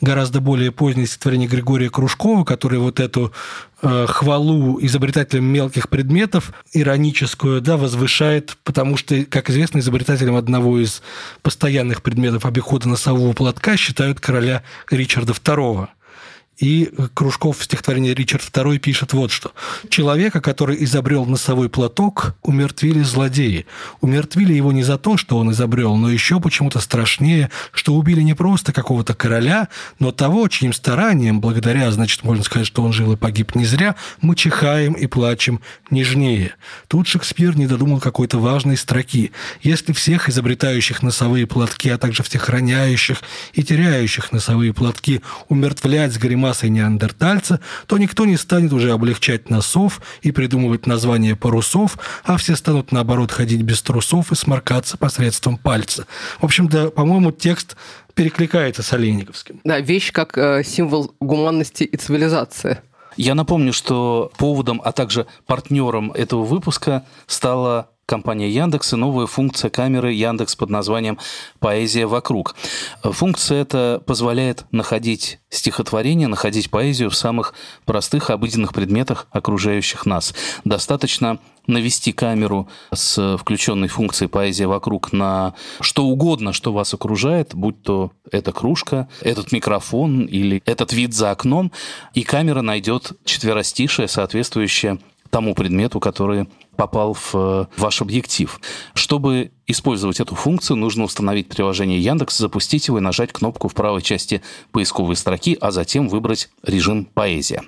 гораздо более позднее стихотворение Григория Кружкова, который вот эту э, хвалу изобретателям мелких предметов, ироническую, да, возвышает, потому что, как известно, изобретателем одного из постоянных предметов обихода носового платка считают короля Ричарда Второго. И Кружков в стихотворении «Ричард Второй» пишет вот что. «Человека, который изобрел носовой платок, умертвили злодеи. Умертвили его не за то, что он изобрел, но еще почему-то страшнее, что убили не просто какого-то короля, но того, чьим старанием, благодаря, значит, можно сказать, что он жил и погиб не зря, мы чихаем и плачем нежнее». Тут Шекспир не додумал какой-то важной строки. «Если всех изобретающих носовые платки, а также всех храняющих и теряющих носовые платки умертвлять с гримасой массой неандертальца, то никто не станет уже облегчать носов и придумывать названия парусов, а все станут, наоборот, ходить без трусов и сморкаться посредством пальца». В общем-то, по-моему, текст перекликается с Олейниковским. Да, вещь как э, символ гуманности и цивилизации. Я напомню, что поводом, а также партнером этого выпуска стала компания Яндекс и новая функция камеры Яндекс под названием «Поэзия вокруг». Функция эта позволяет находить стихотворение, находить поэзию в самых простых, обыденных предметах, окружающих нас. Достаточно навести камеру с включенной функцией «Поэзия вокруг» на что угодно, что вас окружает, будь то эта кружка, этот микрофон или этот вид за окном, и камера найдет четверостишее, соответствующее тому предмету, который попал в ваш объектив. Чтобы использовать эту функцию, нужно установить приложение Яндекс, запустить его и нажать кнопку в правой части поисковой строки, а затем выбрать режим «Поэзия».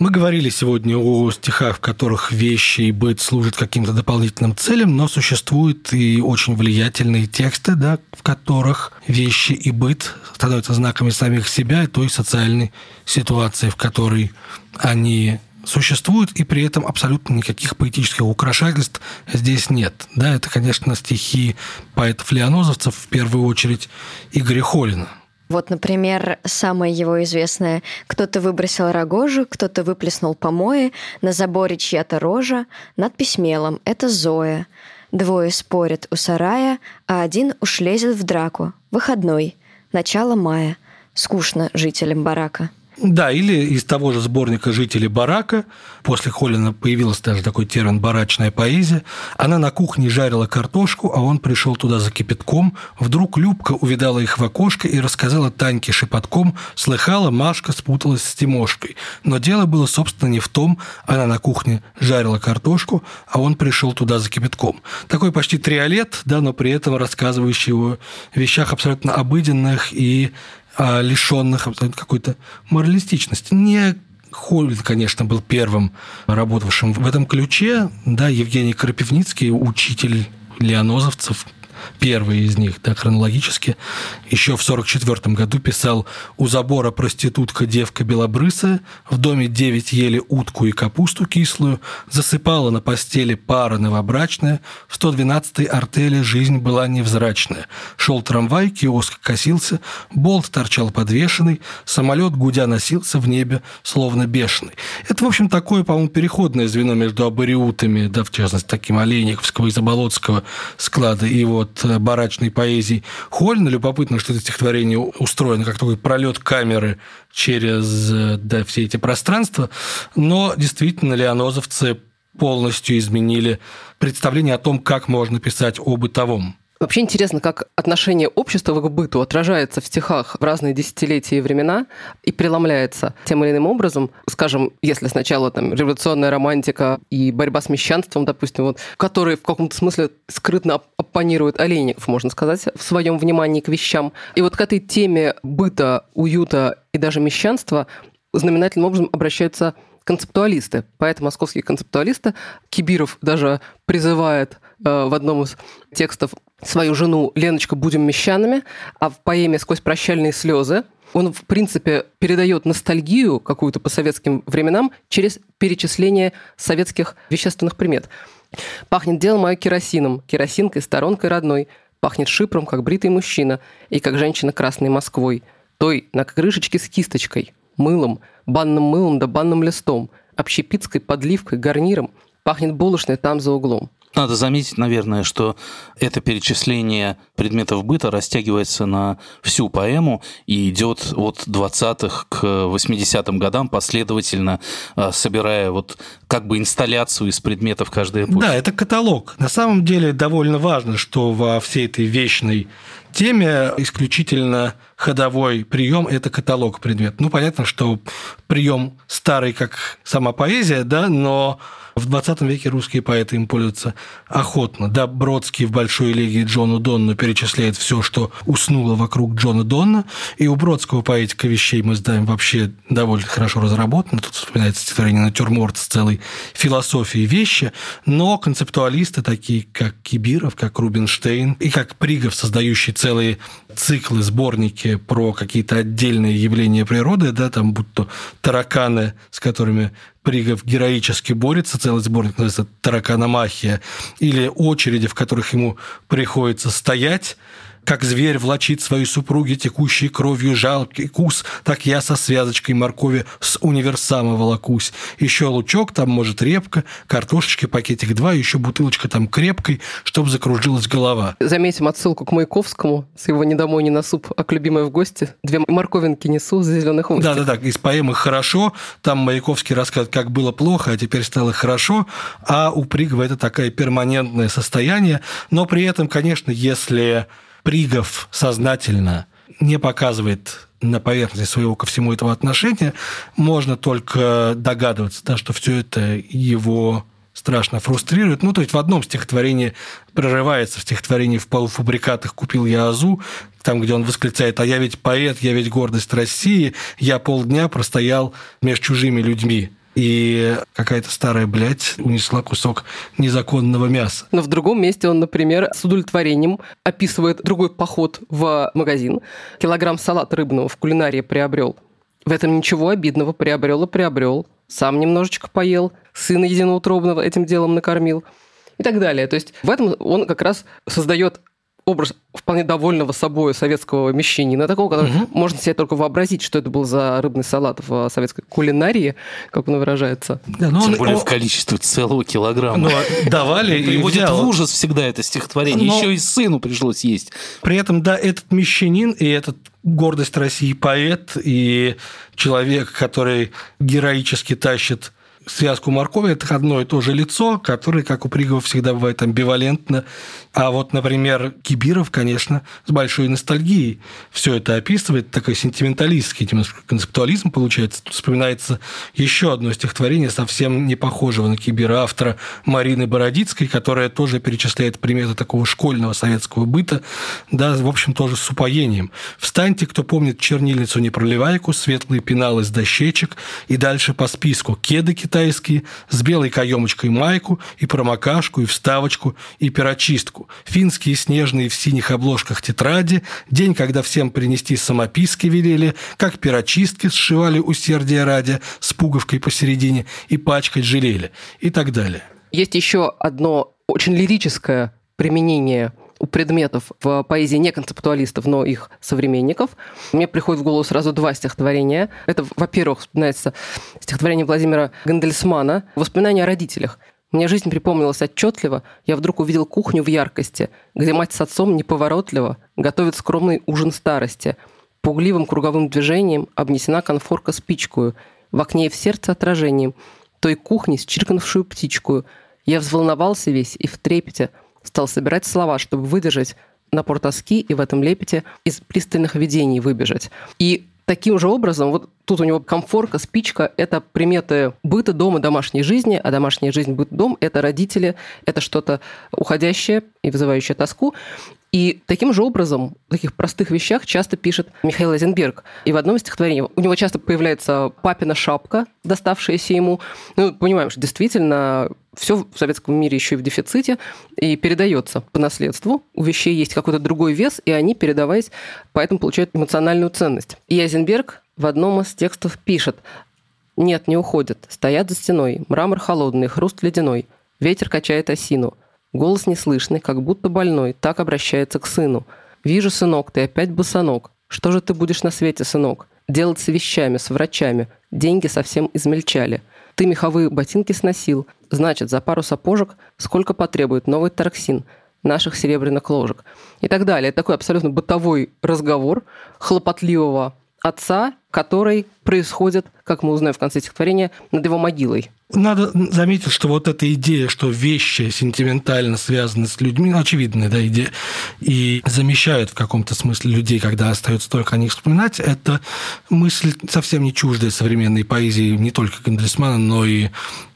Мы говорили сегодня о стихах, в которых вещи и быт служат каким-то дополнительным целям, но существуют и очень влиятельные тексты, да, в которых вещи и быт становятся знаками самих себя и той социальной ситуации, в которой они существуют, и при этом абсолютно никаких поэтических украшательств здесь нет. Да, это, конечно, стихи поэтов-лианозовцев, в первую очередь Игоря Холина. Вот, например, самое его известное: «Кто-то выбросил рогожу, кто-то выплеснул помои, на заборе чья-то рожа, надпись мелом — это Зоя. Двое спорят у сарая, а один уж лезет в драку. Выходной. Начало мая. Скучно жителям барака». Да, или из того же сборника «Жители барака». После Холина появился даже такой термин «барачная поэзия». Она на кухне жарила картошку, а он пришел туда за кипятком. Вдруг Любка увидала их в окошке и рассказала Таньке шепотком. Слыхала, Машка спуталась с Тимошкой. Но дело было, собственно, не в том. Она на кухне жарила картошку, а он пришел туда за кипятком. Такой почти триолет, да, но при этом рассказывающий о вещах абсолютно обыденных и лишенных какой-то моралистичности. Не Холин, конечно, был первым работавшим в этом ключе. Да, Евгений Крапивницкий, учитель лианозовцев, первый из них, да, хронологически, еще в сорок четвёртом году писал: «У забора проститутка, девка белобрысая, в доме девять ели утку и капусту кислую, засыпала на постели пара новобрачная, в сто двенадцатой артели жизнь была невзрачная. Шел трамвай, киоск косился, болт торчал подвешенный, самолет гудя носился в небе, словно бешеный». Это, в общем, такое, по-моему, переходное звено между абориутами, да, в частности, таким Олейниковского и Заболоцкого склада и его барачной поэзии Холина. Любопытно, что это стихотворение устроено как такой пролет камеры через, да, все эти пространства, но действительно лианозовцы полностью изменили представление о том, как можно писать о бытовом. Вообще интересно, как отношение общества к быту отражается в стихах в разные десятилетия и времена и преломляется тем или иным образом. Скажем, если сначала там революционная романтика и борьба с мещанством, допустим, вот, которые в каком-то смысле скрытно оппонируют Олейников, можно сказать, в своем внимании к вещам. И вот к этой теме быта, уюта и даже мещанства знаменательным образом обращаются концептуалисты. Поэты, московские концептуалисты. Кибиров даже призывает э, в одном из текстов свою жену «Леночка, будем мещанами», а в поэме «Сквозь прощальные слезы» он, в принципе, передает ностальгию какую-то по советским временам через перечисление советских вещественных примет. «Пахнет дело мое керосином, керосинкой, сторонкой родной, пахнет шипром, как бритый мужчина, и как женщина красной Москвой, той на крышечке с кисточкой, мылом, банным мылом да банным листом, общепитской подливкой, гарниром, пахнет булочной там за углом». Надо заметить, наверное, что это перечисление предметов быта растягивается на всю поэму и идет от двадцатых к восьмидесятым годам последовательно, собирая вот как бы инсталляцию из предметов каждой эпохи. Да, это каталог. На самом деле довольно важно, что во всей этой вечной теме исключительно ходовой прием – это каталог предметов. Ну, понятно, что прием старый, как сама поэзия, да, но в двадцатом веке русские поэты им пользуются охотно. Да, Бродский в «Большой элегии» Джону Донну перечисляет все, что уснуло вокруг Джона Донна, и у Бродского поэтика вещей мы знаем вообще довольно хорошо разработано. Тут вспоминается стихотворение «Натюрморт» с целой философией вещи, но концептуалисты, такие как Кибиров, как Рубинштейн и как Пригов, создающие целые циклы, сборники про какие-то отдельные явления природы, да, там будь то тараканы, с которыми Пригов героически борется, целый сборник называется «Тараканомахия», или очереди, в которых ему приходится стоять, как зверь влачит своей супруге текущей кровью жалкий кус, так я со связочкой моркови с универсама волокусь. Еще лучок, там, может, репка, картошечки, пакетик два, еще бутылочка там крепкой, чтоб закружилась голова. Заметим отсылку к Маяковскому с его «Не домой, не на суп, а к любимой в гости». Две морковинки несу за зеленых устьев. Да-да-да, из поэмы «Хорошо», там Маяковский рассказывает, как было плохо, а теперь стало хорошо, а у Пригова это такое перманентное состояние. Но при этом, конечно, если Пригов сознательно не показывает на поверхности своего ко всему этого отношения, можно только догадываться, да, что все это его страшно фрустрирует. Ну, то есть в одном стихотворении прорывается, в стихотворении «В полуфабрикатах купил я азу», там, где он восклицает: «А я ведь поэт, я ведь гордость России, я полдня простоял между чужими людьми». И какая-то старая блядь унесла кусок незаконного мяса. Но в другом месте он, например, с удовлетворением описывает другой поход в магазин. Килограмм салата рыбного в кулинарии приобрел. В этом ничего обидного, приобрел и приобрел. Сам немножечко поел, сына единоутробного этим делом накормил и так далее. То есть в этом он как раз создает образ вполне довольного собой советского мещанина, такого, который угу. можно себе только вообразить, что это был за рыбный салат в советской кулинарии, как он выражается. Да, ну, Тем он, более он... в количестве целого килограмма. Ну, давали и будет в ужас всегда это стихотворение. Но... Еще и сыну пришлось есть. При этом, да, этот мещанин и этот гордость России поэт и человек, который героически тащит связку моркови – это одно и то же лицо, которое, как у Пригова, всегда бывает амбивалентно. А вот, например, Кибиров, конечно, с большой ностальгией все это описывает. Такой сентименталистский концептуализм получается. Тут вспоминается еще одно стихотворение, совсем не похожего на Кибира, автора Марины Бородицкой, которая тоже перечисляет приметы такого школьного советского быта, да, в общем, тоже с упоением. «Встаньте, кто помнит чернильницу непроливайку, светлые пеналы с дощечек и дальше по списку кеды китайские, с белой каемочкой майку, и промокашку, и вставочку, и перочистку. Финские снежные в синих обложках тетради, день, когда всем принести самописки велели, как перочистки сшивали усердие ради, с пуговкой посередине, и пачкать жалели», и так далее. Есть еще одно очень лирическое применение у предметов в поэзии не концептуалистов, но их современников. Мне приходит в голову сразу два стихотворения. Это, во-первых, вспоминается стихотворение Владимира Гандельсмана «Воспоминания о родителях». «Мне жизнь припомнилась отчетливо. Я вдруг увидел кухню в яркости, где мать с отцом неповоротливо готовит скромный ужин старости. Пугливым круговым движением обнесена конфорка спичкою, в окне и в сердце отражением той кухни с чиркнувшую птичкою. Я взволновался весь и в трепете, стал собирать слова, чтобы выдержать напор тоски и в этом лепете из пристальных видений выбежать. И таким же образом, вот тут у него комфорка, спичка – это приметы быта, дома, домашней жизни, а домашняя жизнь, быт, дом – это родители, это что-то уходящее и вызывающее тоску. И таким же образом в таких простых вещах часто пишет Михаил Эйзенберг. И в одном из стихотворений у него часто появляется папина шапка, доставшаяся ему. Ну, понимаем, что действительно все в советском мире еще и в дефиците, и передается по наследству. У вещей есть какой-то другой вес, и они, передаваясь, поэтому получают эмоциональную ценность. И Эйзенберг в одном из текстов пишет: «Нет, не уходят, стоят за стеной, мрамор холодный, хруст ледяной, ветер качает осину». Голос неслышный, как будто больной, так обращается к сыну. «Вижу, сынок, ты опять босоног. Что же ты будешь на свете, сынок? Делать с вещами, с врачами. Деньги совсем измельчали. Ты меховые ботинки сносил. Значит, за пару сапожек сколько потребует новый торксин наших серебряных ложек?» И так далее. Это такой абсолютно бытовой разговор хлопотливого отца, который происходит, как мы узнаем в конце стихотворения, над его могилой. Надо заметить, что вот эта идея, что вещи сентиментально связаны с людьми, ну, очевидная, да, идея, и замещают в каком-то смысле людей, когда остается только о них вспоминать, это мысль совсем не чуждая современной поэзии не только Гандельсмана, но и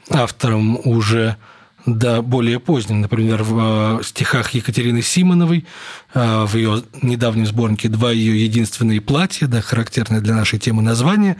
авторам уже да, более поздним, например, в стихах Екатерины Симоновой, в ее недавнем сборнике «Два ее единственные платья», да, характерное для нашей темы название,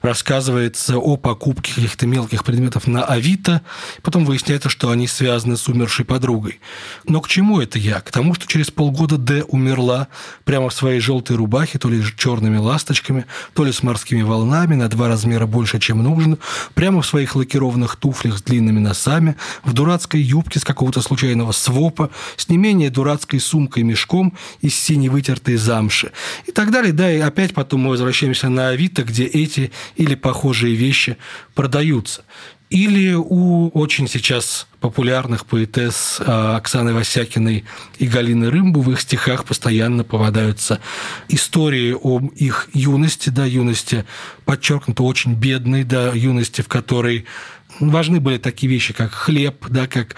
рассказывается о покупке каких-то мелких предметов на Авито, потом выясняется, что они связаны с умершей подругой. Но к чему это я? К тому, что через полгода Д умерла прямо в своей желтой рубахе, то ли с черными ласточками, то ли с морскими волнами, на два размера больше, чем нужно, прямо в своих лакированных туфлях с длинными носами, в дурацкой юбке с какого-то случайного свопа, с не менее дурацкой сумкой-мешком из синевытертой замши и так далее. Да, и опять потом мы возвращаемся на Авито, где эти или похожие вещи продаются. Или у очень сейчас популярных поэтесс Оксаны Васякиной и Галины Рымбу в их стихах постоянно попадаются истории об их юности, да, юности, подчеркнуто, очень бедной, да, юности, в которой важны были такие вещи, как хлеб, да, как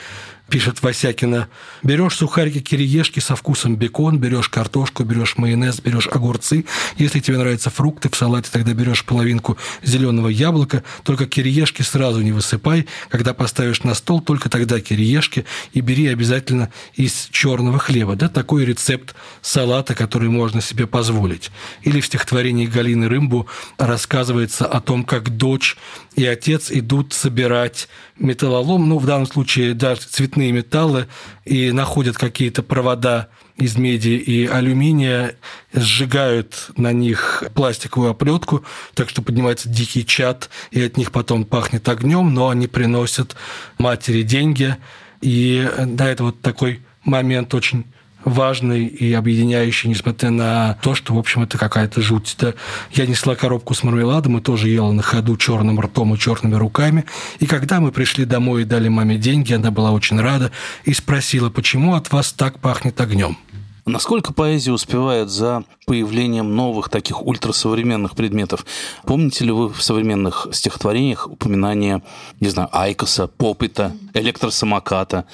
пишет Васякина: берешь сухарики, кириешки со вкусом бекон, берешь картошку, берешь майонез, берешь огурцы. Если тебе нравятся фрукты в салате, тогда берешь половинку зеленого яблока. Только кириешки сразу не высыпай. Когда поставишь на стол, только тогда кириешки, и бери обязательно из черного хлеба. Да, такой рецепт салата, который можно себе позволить. Или в стихотворении Галины Рымбу рассказывается о том, как дочь и отец идут собирать металлолом, ну, в данном случае, да, цветные металлы, и находят какие-то провода из меди и алюминия, сжигают на них пластиковую оплетку, так что поднимается дикий чад, и от них потом пахнет огнем, но они приносят матери деньги. И да, это вот такой момент очень важный и объединяющий, несмотря на то, что, в общем, это какая-то жуть. Да? Я несла коробку с мармеладом и тоже ела на ходу черным ртом и черными руками. И когда мы пришли домой и дали маме деньги, она была очень рада и спросила, почему от вас так пахнет огнем. Насколько поэзия успевает за появлением новых таких ультрасовременных предметов? Помните ли вы в современных стихотворениях упоминание, не знаю, айкоса, попыта, электросамоката?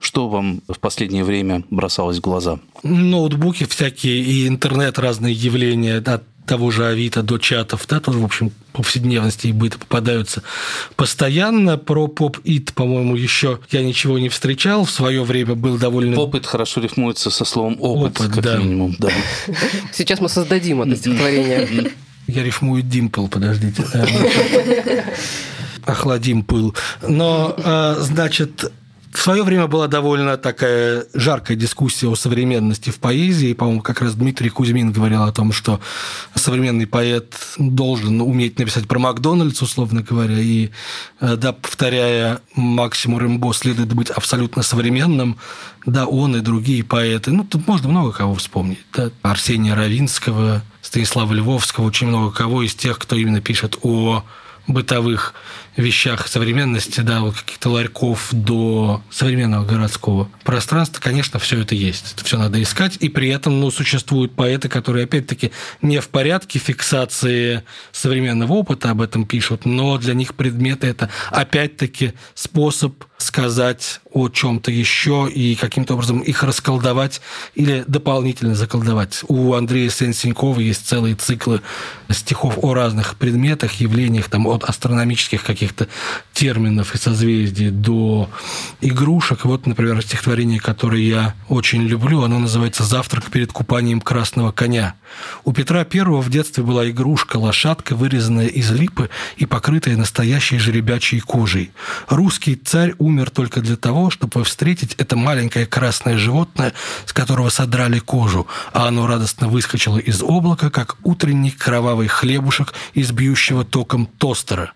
Что вам в последнее время бросалось в глаза? Ноутбуки всякие и интернет, разные явления, да, того же Авито до чатов, да, тоже, в общем, повседневности и быта попадаются постоянно. Про поп-ит, по-моему, еще я ничего не встречал. В свое время был довольно... Поп-ит хорошо рифмуется со словом опыт, опыт как да. минимум. Да. Сейчас мы создадим это стихотворение. Я рифмую димпл, подождите. Охладим пыл. Но, значит... В свое время была довольно такая жаркая дискуссия о современности в поэзии. По-моему, как раз Дмитрий Кузьмин говорил о том, что современный поэт должен уметь написать про Макдональдс, условно говоря, и, да, повторяя Максиму Рэмбо, следует быть абсолютно современным. Да, он и другие поэты. Ну, тут можно много кого вспомнить. Да? Арсения Равинского, Станислава Львовского, очень много кого из тех, кто именно пишет о... бытовых вещах современности, да, вот каких-то ларьков до современного городского пространства, конечно, все это есть. Это все надо искать. И при этом, ну, существуют поэты, которые, опять-таки, не в порядке фиксации современного опыта, об этом пишут, но для них предметы – это, опять-таки, способ сказать о чем-то еще и каким-то образом их расколдовать или дополнительно заколдовать. У Андрея Сен-Синькова есть целые циклы стихов о разных предметах, явлениях, там, от астрономических каких-то терминов и созвездий до игрушек. Вот, например, стихотворение, которое я очень люблю, оно называется «Завтрак перед купанием красного коня». У Петра Первого в детстве была игрушка-лошадка, вырезанная из липы и покрытая настоящей жеребячей кожей. Русский царь умер только для того, чтобы встретить это маленькое красное животное, с которого содрали кожу, а оно радостно выскочило из облака, как утренний кровавый хлебушек из бьющего током тостера.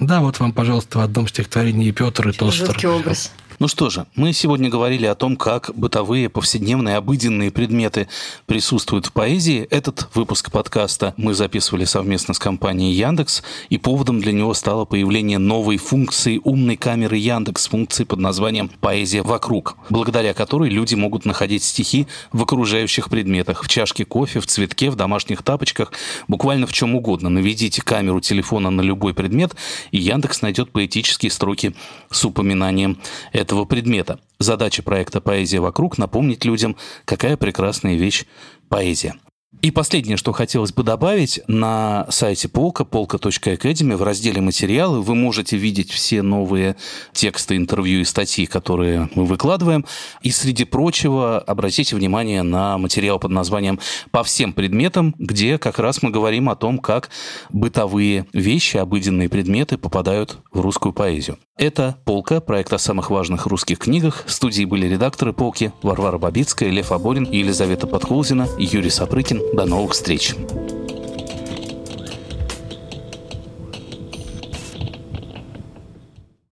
Да, вот вам, пожалуйста, в одном стихотворении Петр и тостер. Жуткий образ. Ну что же, мы сегодня говорили о том, как бытовые, повседневные, обыденные предметы присутствуют в поэзии. Этот выпуск подкаста мы записывали совместно с компанией Яндекс, и поводом для него стало появление новой функции умной камеры Яндекс, функции под названием «Поэзия вокруг», благодаря которой люди могут находить стихи в окружающих предметах, в чашке кофе, в цветке, в домашних тапочках, буквально в чем угодно. Наведите камеру телефона на любой предмет, и Яндекс найдет поэтические строки с упоминанием этого предмета. Задача проекта «Поэзия вокруг» — напомнить людям, какая прекрасная вещь поэзия. И последнее, что хотелось бы добавить, на сайте Полка, полка точка академи, в разделе «Материалы» вы можете видеть все новые тексты, интервью и статьи, которые мы выкладываем. И, среди прочего, обратите внимание на материал под названием «По всем предметам», где как раз мы говорим о том, как бытовые вещи, обыденные предметы попадают в русскую поэзию. Это «Полка», проект о самых важных русских книгах. В студии были редакторы «Полки» Варвара Бабицкая, Лев Оборин, Елизавета Подколзина и Юрий Сапрыкин. До новых встреч!